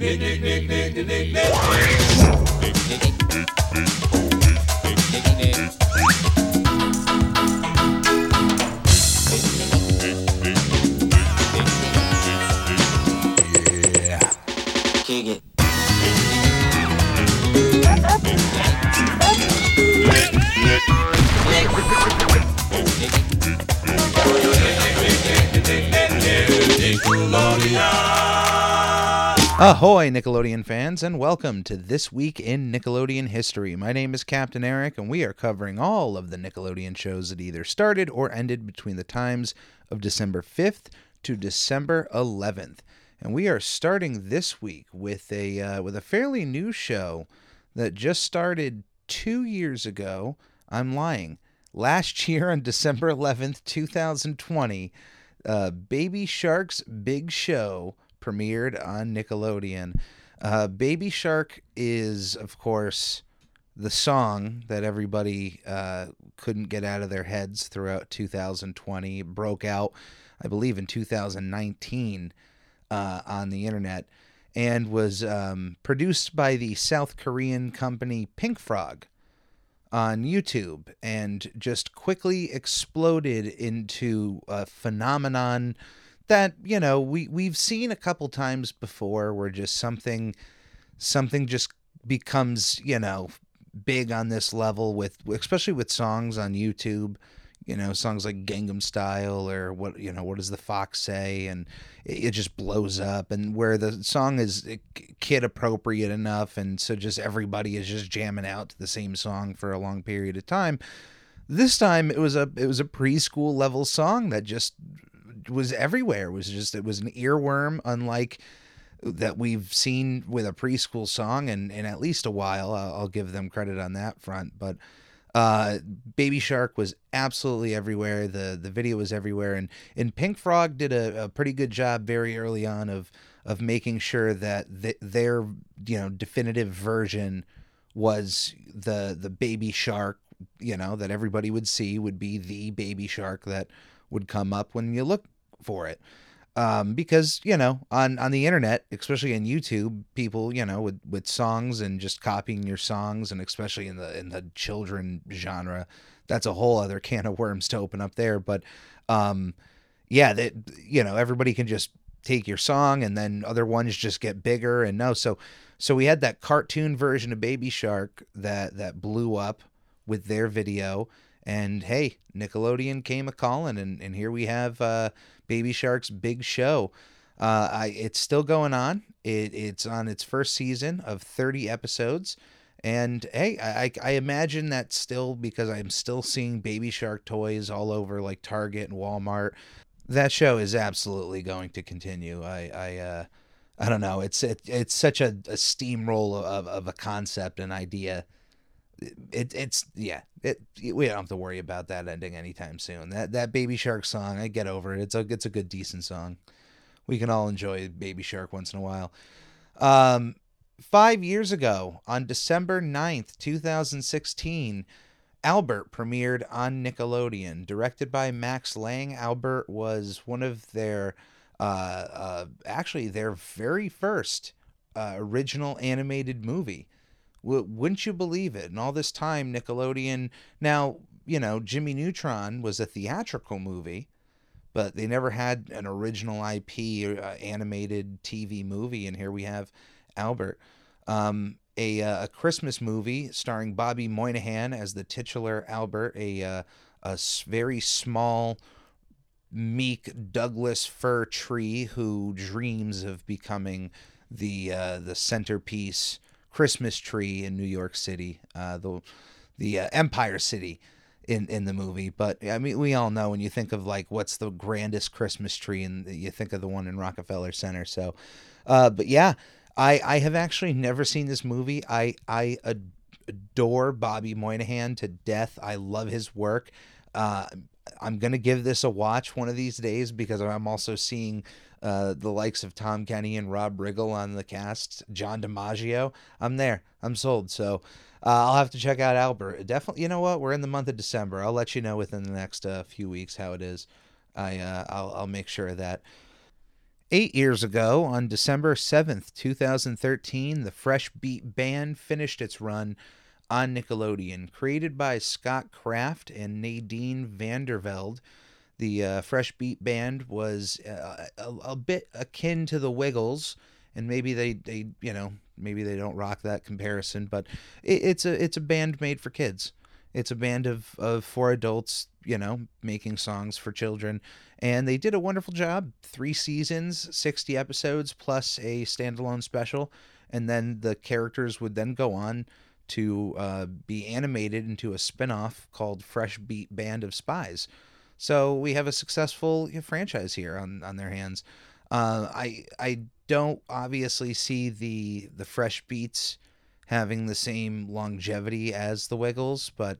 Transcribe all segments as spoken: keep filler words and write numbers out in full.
Nick, Nick, Nick, Nick, Nick, Nick, Nick. Yeah. Kick it. Ahoy, Nickelodeon fans, and welcome to This Week in Nickelodeon History. My name is Captain Eric, and we are covering all of the Nickelodeon shows that either started or ended between the times of December fifth to December eleventh. And we are starting this week with a uh, with a fairly new show that just started two years ago. I'm lying. Last year on December eleventh, twenty twenty, uh, Baby Shark's Big Show premiered on Nickelodeon. Uh, Baby Shark is, of course, the song that everybody uh, couldn't get out of their heads throughout two thousand twenty. It broke out, I believe, in two thousand nineteen uh, on the internet, and was um, produced by the South Korean company Pink Frog on YouTube, and just quickly exploded into a phenomenon that, you know, we, we've seen a couple times before, where just something something just becomes, you know, big on this level, with especially with songs on YouTube, you know, songs like Gangnam Style or what, you know, what does the fox say? And it, it just blows up, and where the song is kid appropriate enough. And so just everybody is just jamming out to the same song for a long period of time. This time it was a, it was a preschool level song that just was everywhere. It was just, it was an earworm unlike that we've seen with a preschool song in, in at least a while. I'll, I'll give them credit on that front, but uh, Baby Shark was absolutely everywhere. The the video was everywhere, and, and Pink Frog did a, a pretty good job very early on of, of making sure that th- their, you know, definitive version was the, the Baby Shark, you know, that everybody would see would be the Baby Shark that would come up when you look for it. Um, because, you know, on, on the internet, especially on YouTube, people, you know, with, with songs and just copying your songs, and especially in the, in the children genre, that's a whole other can of worms to open up there. But, um, yeah, that, you know, everybody can just take your song, and then other ones just get bigger. And no, so, so we had that cartoon version of Baby Shark that, that blew up with their video. And hey, Nickelodeon came a calling, and, and here we have uh, Baby Shark's Big Show. Uh, I, it's still going on. It, it's on its first season of thirty episodes. And hey, I, I imagine that still, because I'm still seeing Baby Shark toys all over like Target and Walmart. That show is absolutely going to continue. I I, uh, I don't know. It's it, it's such a, a steamroll of, of a concept and idea. It it's yeah it we don't have to worry about that ending anytime soon. That that Baby Shark song, I get over it. It's a it's a good decent song. We can all enjoy Baby Shark once in a while. Um, five years ago on December ninth, twenty sixteen, Albert premiered on Nickelodeon. Directed by Max Lang, Albert was one of their uh, uh actually their very first uh, original animated movie. Wouldn't you believe it? And all this time, Nickelodeon... Now, you know, Jimmy Neutron was a theatrical movie, but they never had an original I P uh, animated T V movie. And here we have Albert, um, a, uh, a Christmas movie starring Bobby Moynihan as the titular Albert, a, uh, a very small, meek Douglas fir tree who dreams of becoming the uh, the centerpiece Christmas tree in New York City, uh, the the uh, Empire City in, in the movie. But I mean, we all know when you think of like what's the grandest Christmas tree, and you think of the one in Rockefeller Center. So, uh, but yeah, I, I have actually never seen this movie. I I adore Bobby Moynihan to death. I love his work. Uh, I'm gonna give this a watch one of these days, because I'm also seeing Uh, the likes of Tom Kenny and Rob Riggle on the cast, John DiMaggio. I'm there. I'm sold. So uh, I'll have to check out Albert. Definitely. You know what? We're in the month of December. I'll let you know within the next uh, few weeks how it is. I uh, I'll I'll make sure of that. Eight years ago, on December seventh, two thousand thirteen, the Fresh Beat Band finished its run on Nickelodeon. Created by Scott Kraft and Nadine Vandervelde, the uh, Fresh Beat Band was uh, a, a bit akin to the Wiggles, and maybe they, they, you know, maybe they don't rock that comparison, but it, it's a it's a band made for kids. It's a band of, of four adults, you know, making songs for children. And they did a wonderful job. Three seasons, sixty episodes, plus a standalone special. And then the characters would then go on to uh, be animated into a spinoff called Fresh Beat Band of Spies. So we have a successful franchise here on, on their hands. Uh, I I don't obviously see the the Fresh Beats having the same longevity as the Wiggles, but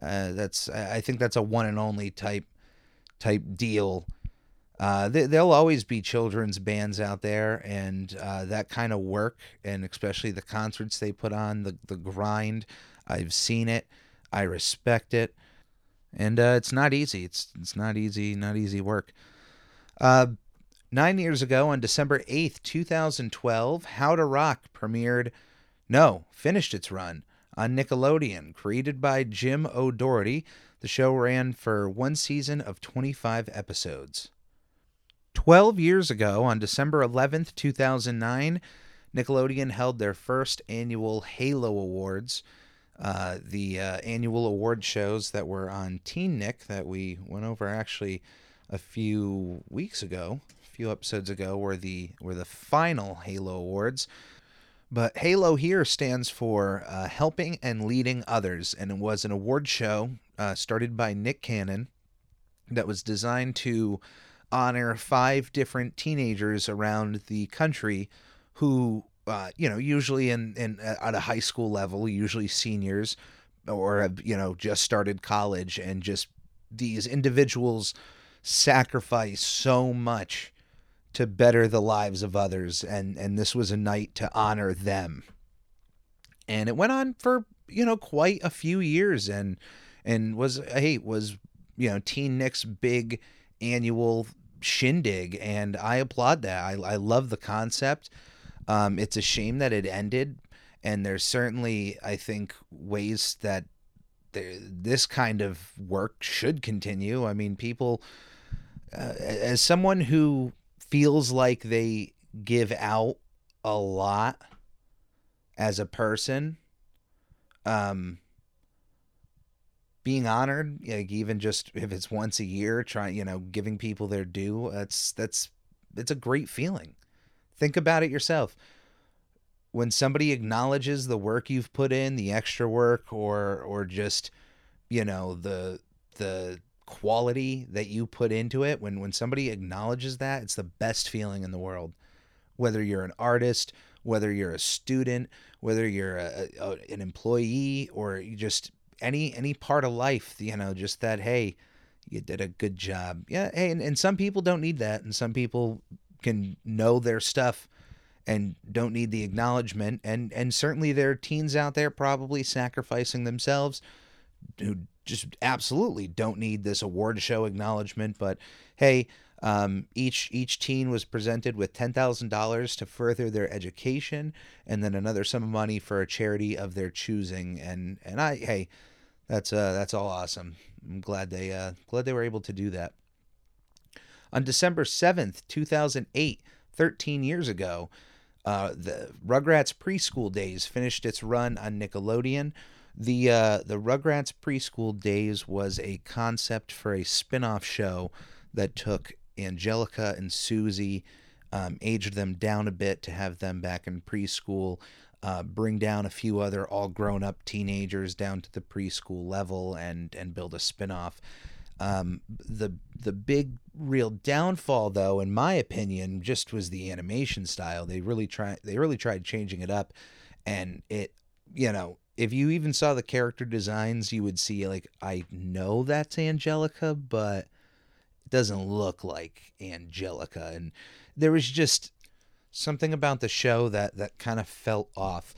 uh, that's I think that's a one and only type type deal. Uh, they, there'll always be children's bands out there, and uh, that kind of work, and especially the concerts they put on, the the grind. I've seen it, I respect it, and uh, it's not easy. It's it's not easy, not easy work. Uh, nine years ago, on December eighth, two thousand twelve, How to Rock premiered. No, finished its run on Nickelodeon. Created by Jim O'Doherty, the show ran for one season of twenty-five episodes. Twelve years ago, on December eleventh, two thousand nine, Nickelodeon held their first annual Halo Awards, uh, the uh, annual award shows that were on Teen Nick that we went over actually a few weeks ago, a few episodes ago, were the were the final Halo Awards. But Halo here stands for uh, Helping and Leading Others, and it was an award show uh, started by Nick Cannon that was designed to honor five different teenagers around the country who, uh, you know, usually in, in at a high school level, usually seniors or, have, you know, just started college, and just these individuals sacrifice so much to better the lives of others, and and this was a night to honor them. And it went on for, you know, quite a few years, and and was hey was you know Teen Nick's big annual shindig, and I applaud that. I, I love the concept. Um, it's a shame that it ended, and there's certainly, I think, ways that there, this kind of work should continue. I mean, people, uh, as someone who feels like they give out a lot as a person, um, being honored, like even just if it's once a year, trying, you know, giving people their due, that's, that's, it's a great feeling. Think about it yourself. When somebody acknowledges the work you've put in, the extra work, or, or just, you know, the, the, quality that you put into it, when when somebody acknowledges that, it's the best feeling in the world. Whether you're an artist, whether you're a student, whether you're a, a, an employee, or just any any part of life, you know, just that, hey, you did a good job. Yeah, hey, and, and some people don't need that, and some people can know their stuff and don't need the acknowledgement, and and certainly there are teens out there probably sacrificing themselves who just absolutely don't need this award show acknowledgement. But hey, um, each each teen was presented with ten thousand dollars to further their education, and then another sum of money for a charity of their choosing. And and I hey, that's uh that's all awesome. I'm glad they uh glad they were able to do that. On December seventh, two thousand eight, thirteen years ago, uh, the Rugrats Preschool Days finished its run on Nickelodeon. The uh, the Rugrats Preschool Days was a concept for a spin-off show that took Angelica and Susie, um, aged them down a bit to have them back in preschool, uh, bring down a few other all grown-up teenagers down to the preschool level, and and build a spin-off. Um, the the big real downfall, though, in my opinion, just was the animation style. They really try they really tried changing it up, and it you know. If you even saw the character designs, you would see, like, I know that's Angelica, but it doesn't look like Angelica. And there was just something about the show that, that kind of felt off.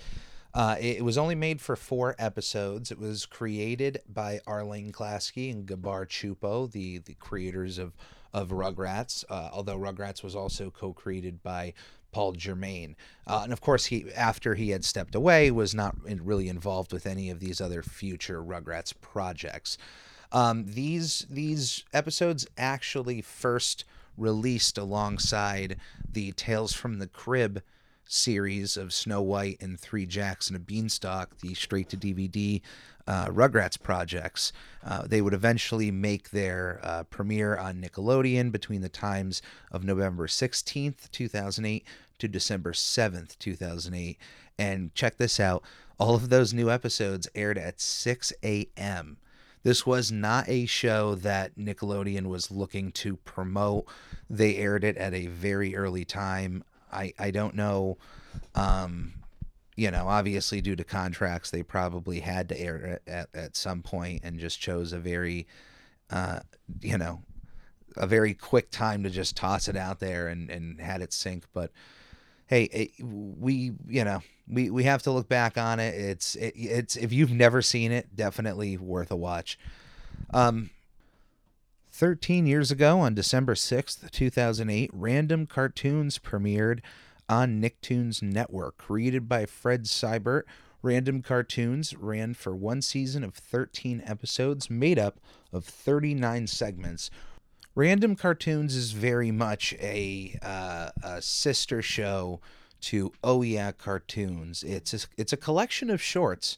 Uh, it, it was only made for four episodes. It was created by Arlene Klasky and Gabor Csupo, the, the creators of of Rugrats, uh, although Rugrats was also co-created by Paul Germain. Uh, and of course, he, after he had stepped away, was not really involved with any of these other future Rugrats projects. Um, these these episodes actually first released alongside the Tales from the Crib series of Snow White and Three Jacks and a Beanstalk, the straight-to-D V D uh, Rugrats projects. Uh, they would eventually make their uh, premiere on Nickelodeon between the times of November sixteenth, two thousand eight to December seventh, two thousand eight. And check this out. All of those new episodes aired at six a.m. This was not a show that Nickelodeon was looking to promote. They aired it at a very early time. I, I don't know, um, you know, obviously due to contracts, they probably had to air it at, at some point and just chose a very, uh, you know, a very quick time to just toss it out there and, and had it sink. But hey, it, we, you know, we, we have to look back on it. It's, it, it's, if you've never seen it, definitely worth a watch. Um, thirteen years ago, on December sixth, two thousand eight, Random Cartoons premiered on Nicktoons Network. Created by Fred Seibert, Random Cartoons ran for one season of thirteen episodes made up of thirty-nine segments. Random Cartoons is very much a, uh, a sister show to Oh Yeah Cartoons. It's a, it's a collection of shorts.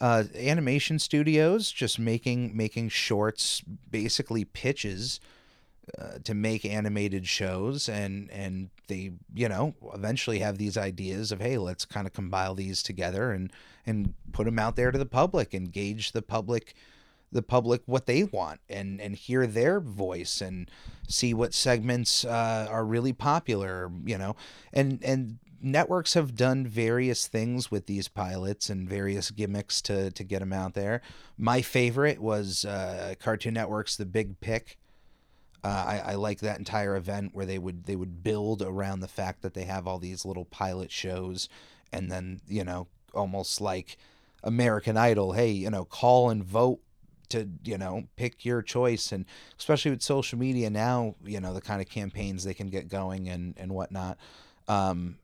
Uh, animation studios just making making shorts, basically pitches uh, to make animated shows, and and they you know eventually have these ideas of, hey, let's kind of compile these together and and put them out there to the public, engage the public, the public what they want, and and hear their voice and see what segments uh, are really popular, you know, and and. Networks have done various things with these pilots and various gimmicks to, to get them out there. My favorite was uh, Cartoon Network's The Big Pick. Uh, I, I like that entire event where they would they would build around the fact that they have all these little pilot shows, and then, you know, almost like American Idol. Hey, you know, call and vote to, you know, pick your choice. And especially with social media now, you know, the kind of campaigns they can get going and, and whatnot. Um,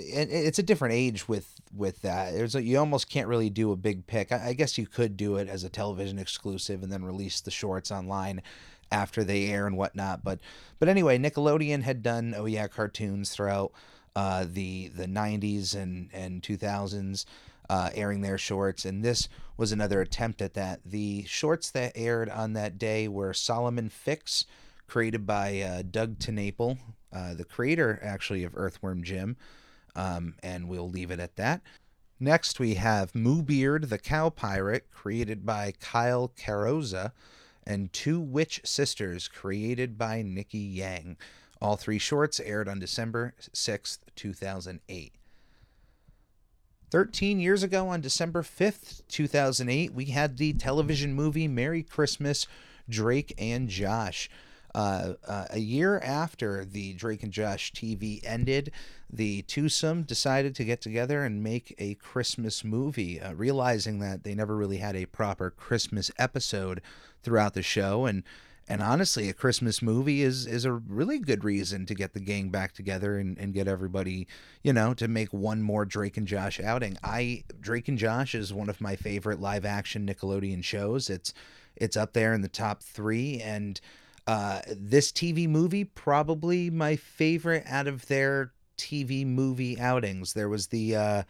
It's a different age with with that. There's a, you almost can't really do a big pick. I guess you could do it as a television exclusive and then release the shorts online after they air and whatnot. But but anyway, Nickelodeon had done Oh Yeah Cartoons throughout uh, the the nineties and and two thousands, uh, airing their shorts, and this was another attempt at that. The shorts that aired on that day were Solomon Fix, created by uh, Doug Tenapel, uh, the creator actually of Earthworm Jim. Um, and we'll leave it at that. Next, we have Moo Beard the Cow Pirate, created by Kyle Caroza, and Two Witch Sisters, created by Nikki Yang. All three shorts aired on December sixth, two thousand eight. thirteen years ago, on December fifth, two thousand eight, we had the television movie Merry Christmas, Drake and Josh. Uh, uh, a year after the Drake and Josh T V ended, the twosome decided to get together and make a Christmas movie, uh, realizing that they never really had a proper Christmas episode throughout the show. And and honestly, a Christmas movie is, is a really good reason to get the gang back together and, and get everybody, you know, to make one more Drake and Josh outing. I Drake and Josh is one of my favorite live-action Nickelodeon shows. It's, it's up there in the top three, and... Uh, this T V movie, probably my favorite out of their T V movie outings. There was the uh,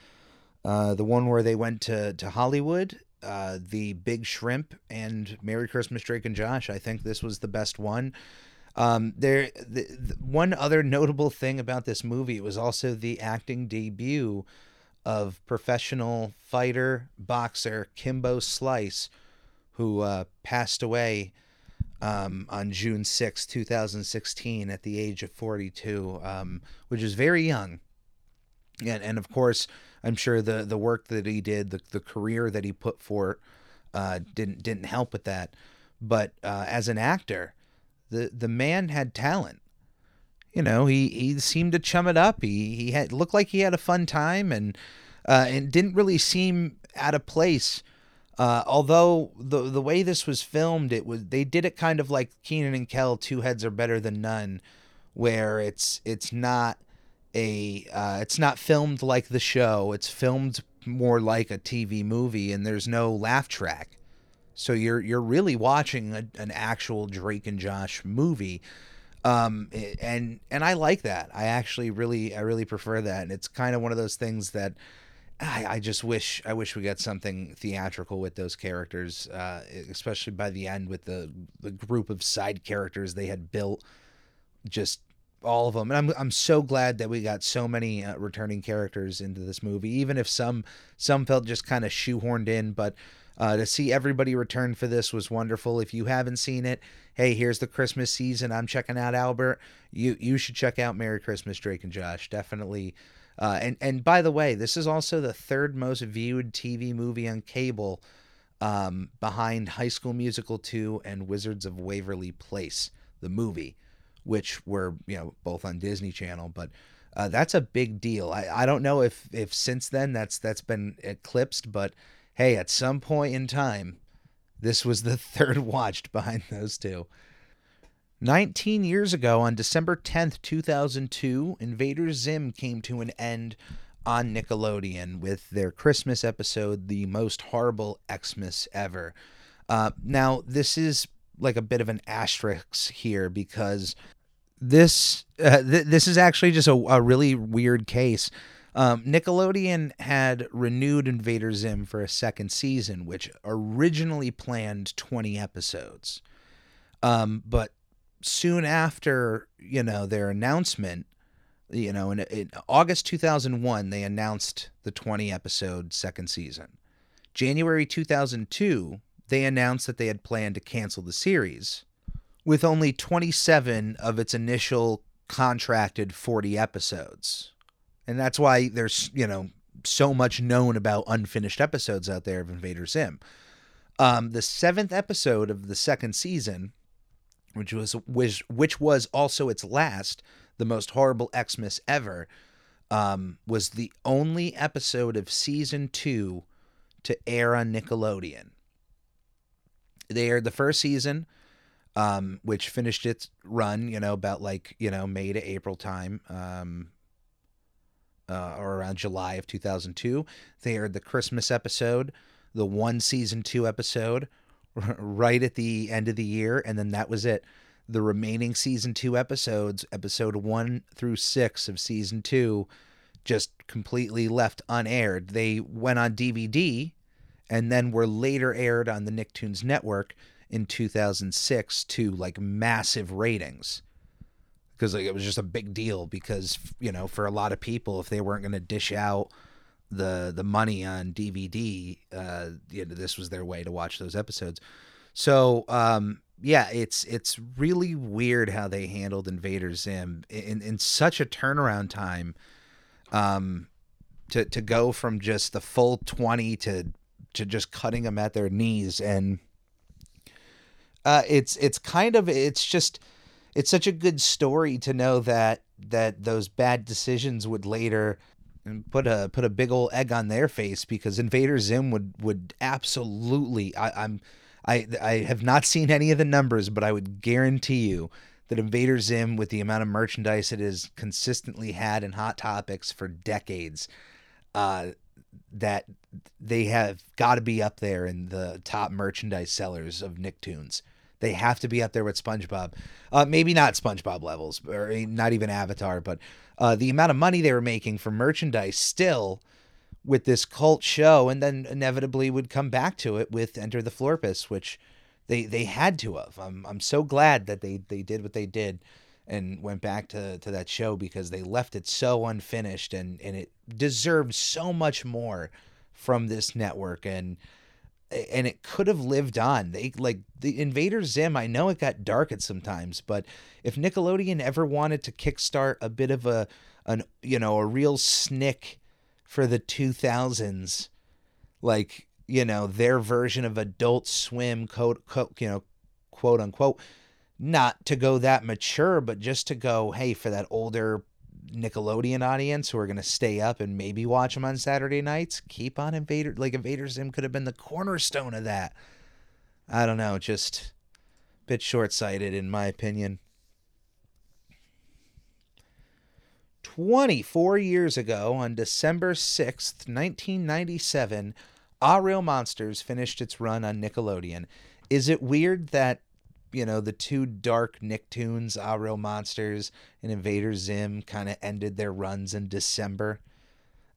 uh, the one where they went to, to Hollywood, uh, The Big Shrimp, and Merry Christmas, Drake and Josh. I think this was the best one. Um, there, the, the, one other notable thing about this movie, it was also the acting debut of professional fighter, boxer Kimbo Slice, who uh, passed away Um, on June sixth, two thousand sixteen, at the age of forty-two, um, which is very young. And, and of course, I'm sure the, the work that he did, the, the career that he put for, uh, didn't, didn't help with that. But, uh, as an actor, the, the man had talent, you know, he, he seemed to chum it up. He, he had looked like he had a fun time, and, uh, and didn't really seem out of place, Uh, although the the way this was filmed, it was they did it kind of like Kenan and Kel, Two Heads Are Better Than None, where it's it's not a uh, it's not filmed like the show. It's filmed more like a T V movie, and there's no laugh track, so you're you're really watching a, an actual Drake and Josh movie, um, and and I like that. I actually really I really prefer that, and it's kind of one of those things that. I, I just wish I wish we got something theatrical with those characters, uh, especially by the end with the, the group of side characters they had built, just all of them. And I'm I'm so glad that we got so many uh, returning characters into this movie, even if some some felt just kind of shoehorned in. But uh, to see everybody return for this was wonderful. If you haven't seen it, hey, here's the Christmas season. I'm checking out Albert. You you should check out Merry Christmas, Drake and Josh. Definitely. Uh, and, and by the way, this is also the third most viewed T V movie on cable, um, behind High School Musical two and Wizards of Waverly Place, the movie, which were, you know, both on Disney Channel. But uh, that's a big deal. I, I don't know if, if since then that's that's been eclipsed, but hey, at some point in time, this was the third watched behind those two. nineteen years ago, on December tenth, two thousand two, Invader Zim came to an end on Nickelodeon with their Christmas episode, The Most Horrible Xmas Ever. Uh, now, this is like a bit of an asterisk here because this uh, th- this is actually just a, a really weird case. Um, Nickelodeon had renewed Invader Zim for a second season, which originally planned twenty episodes. Um, but soon after, you know, their announcement, you know, in, in August two thousand one, they announced the twenty episode second season. January two thousand two, they announced that they had planned to cancel the series with only twenty-seven of its initial contracted forty episodes. And that's why there's, you know, so much known about unfinished episodes out there of Invader Zim. Um, the seventh episode of the second season, which was which, which was also its last, The Most Horrible Xmas Ever, um, was the only episode of season two to air on Nickelodeon. They aired the first season, um, which finished its run, you know, about like, you know, May to April time, um, uh, or around July of two thousand two. They aired the Christmas episode, the one season two episode, right at the end of the year, and then that was it. The remaining season two episodes, episode one through six of season two, just completely left unaired. They went on D V D and then were later aired on the Nicktoons Network in two thousand six to like massive ratings, because like it was just a big deal, because, you know, for a lot of people, if they weren't going to dish out the the money on D V D, uh you know, this was their way to watch those episodes. So um yeah, it's it's really weird how they handled Invader Zim in in such a turnaround time, um to to go from just the full twenty to to just cutting them at their knees. And uh it's it's kind of it's just it's such a good story to know that that those bad decisions would later and put a put a big old egg on their face, because Invader Zim would would absolutely I, I'm I I have not seen any of the numbers, but I would guarantee you that Invader Zim, with the amount of merchandise it has consistently had in Hot Topics for decades, uh, that they have got to be up there in the top merchandise sellers of Nicktoons. They have to be up there with SpongeBob. Uh, maybe not SpongeBob levels, or not even Avatar, but uh, the amount of money they were making for merchandise still with this cult show, and then inevitably would come back to it with Enter the Florpus, which they they had to have. I'm I'm so glad that they, they did what they did and went back to, to that show, because they left it so unfinished, and, and it deserved so much more from this network. And And it could have lived on. They like the Invader Zim. I know it got dark at sometimes, but if Nickelodeon ever wanted to kickstart a bit of a an you know a real snick for the two thousands, like, you know, their version of Adult Swim, quote, quote you know, quote unquote, not to go that mature, but just to go, hey, for that older Nickelodeon audience who are going to stay up and maybe watch them on Saturday nights, keep on Invader. Like, Invader Zim could have been the cornerstone of that. I don't know, just a bit short-sighted in my opinion. twenty-four years ago, on December sixth, nineteen ninety-seven, Ah Real Monsters finished its run on Nickelodeon. Is it weird that, you know, the two dark Nicktoons, Ah Real Monsters and Invader Zim, kind of ended their runs in December?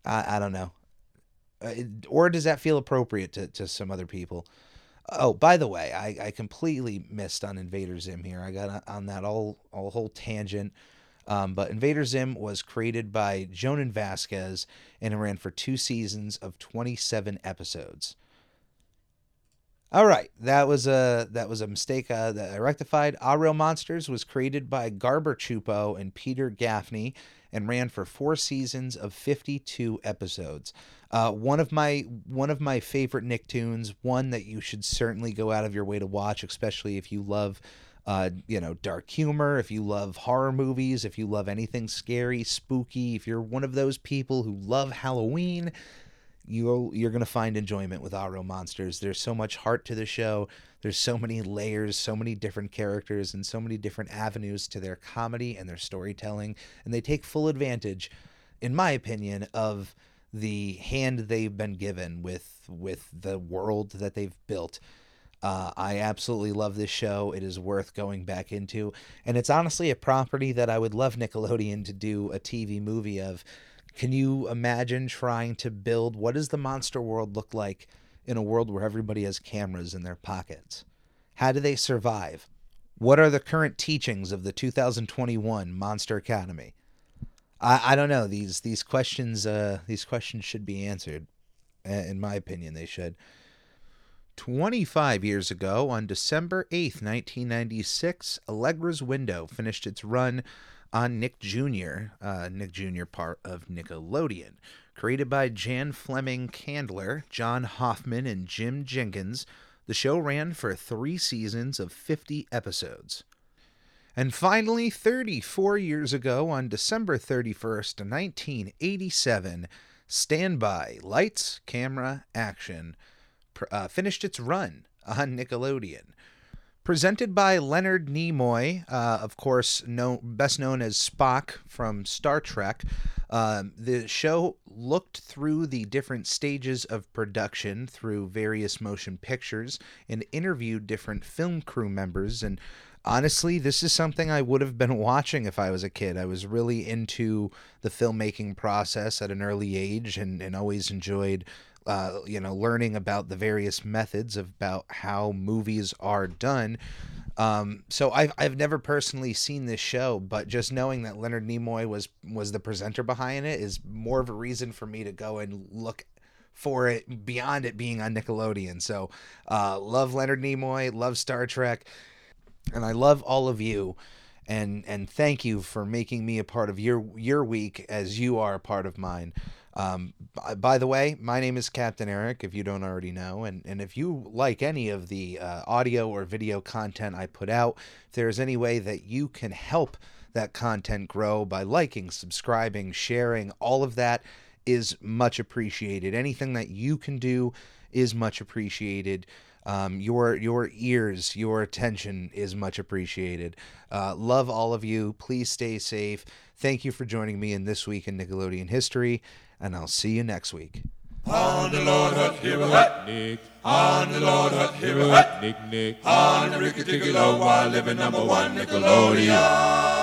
I, I don't know. Uh, or does that feel appropriate to, to some other people? Oh, by the way, I, I completely missed on Invader Zim here. I got on that all, all whole tangent. Um, but Invader Zim was created by Jonan Vasquez, and it ran for two seasons of twenty-seven episodes. All right, that was a that was a mistake uh, that I rectified. Ah Real Monsters was created by Gabor Csupo and Peter Gaffney and ran for four seasons of fifty-two episodes. Uh, one of my one of my favorite Nicktoons, one that you should certainly go out of your way to watch, especially if you love uh, you know, dark humor, if you love horror movies, if you love anything scary, spooky, if you're one of those people who love Halloween. You'll, you're going to find enjoyment with Ah Real Monsters. There's so much heart to the show. There's so many layers, so many different characters, and so many different avenues to their comedy and their storytelling. And they take full advantage, in my opinion, of the hand they've been given with with the world that they've built. Uh, I absolutely love this show. It is worth going back into. And it's honestly a property that I would love Nickelodeon to do a T V movie of. Can you imagine trying to build what does the monster world look like in a world where everybody has cameras in their pockets? How do they survive? What are the current teachings of the two thousand twenty-one Monster Academy? I, I don't know. These these questions uh, these questions should be answered. In my opinion, they should. twenty-five years ago, on December eighth, nineteen ninety-six, Allegra's Window finished its run on Nick Junior, uh, Nick Junior part of Nickelodeon. Created by Jan Fleming Candler, John Hoffman, and Jim Jenkins, the show ran for three seasons of fifty episodes. And finally, thirty-four years ago, on December thirty-first, nineteen eighty-seven, Stand By, Lights, Camera, Action, uh, finished its run on Nickelodeon. Presented by Leonard Nimoy, uh, of course, no, best known as Spock from Star Trek, um, the show looked through the different stages of production through various motion pictures and interviewed different film crew members. And honestly, this is something I would have been watching if I was a kid. I was really into the filmmaking process at an early age and, and always enjoyed Uh, you know, learning about the various methods about how movies are done. Um, so I've, I've never personally seen this show, but just knowing that Leonard Nimoy was, was the presenter behind it is more of a reason for me to go and look for it beyond it being on Nickelodeon. So, uh, love Leonard Nimoy, love Star Trek, and I love all of you. And, and thank you for making me a part of your, your week as you are a part of mine. Um, by, by the way, my name is Captain Eric, if you don't already know, and, and if you like any of the uh, audio or video content I put out, if there's any way that you can help that content grow by liking, subscribing, sharing, all of that is much appreciated. Anything that you can do is much appreciated. Um, your, your ears, your attention is much appreciated. Uh, love all of you. Please stay safe. Thank you for joining me in This Week in Nickelodeon History, and I'll see you next week. On the Lord Hut, here we hut, Nick. On the Lord Hut, here we hut, Nick, Nick. On the rickety low, while living number one Nickelodeon.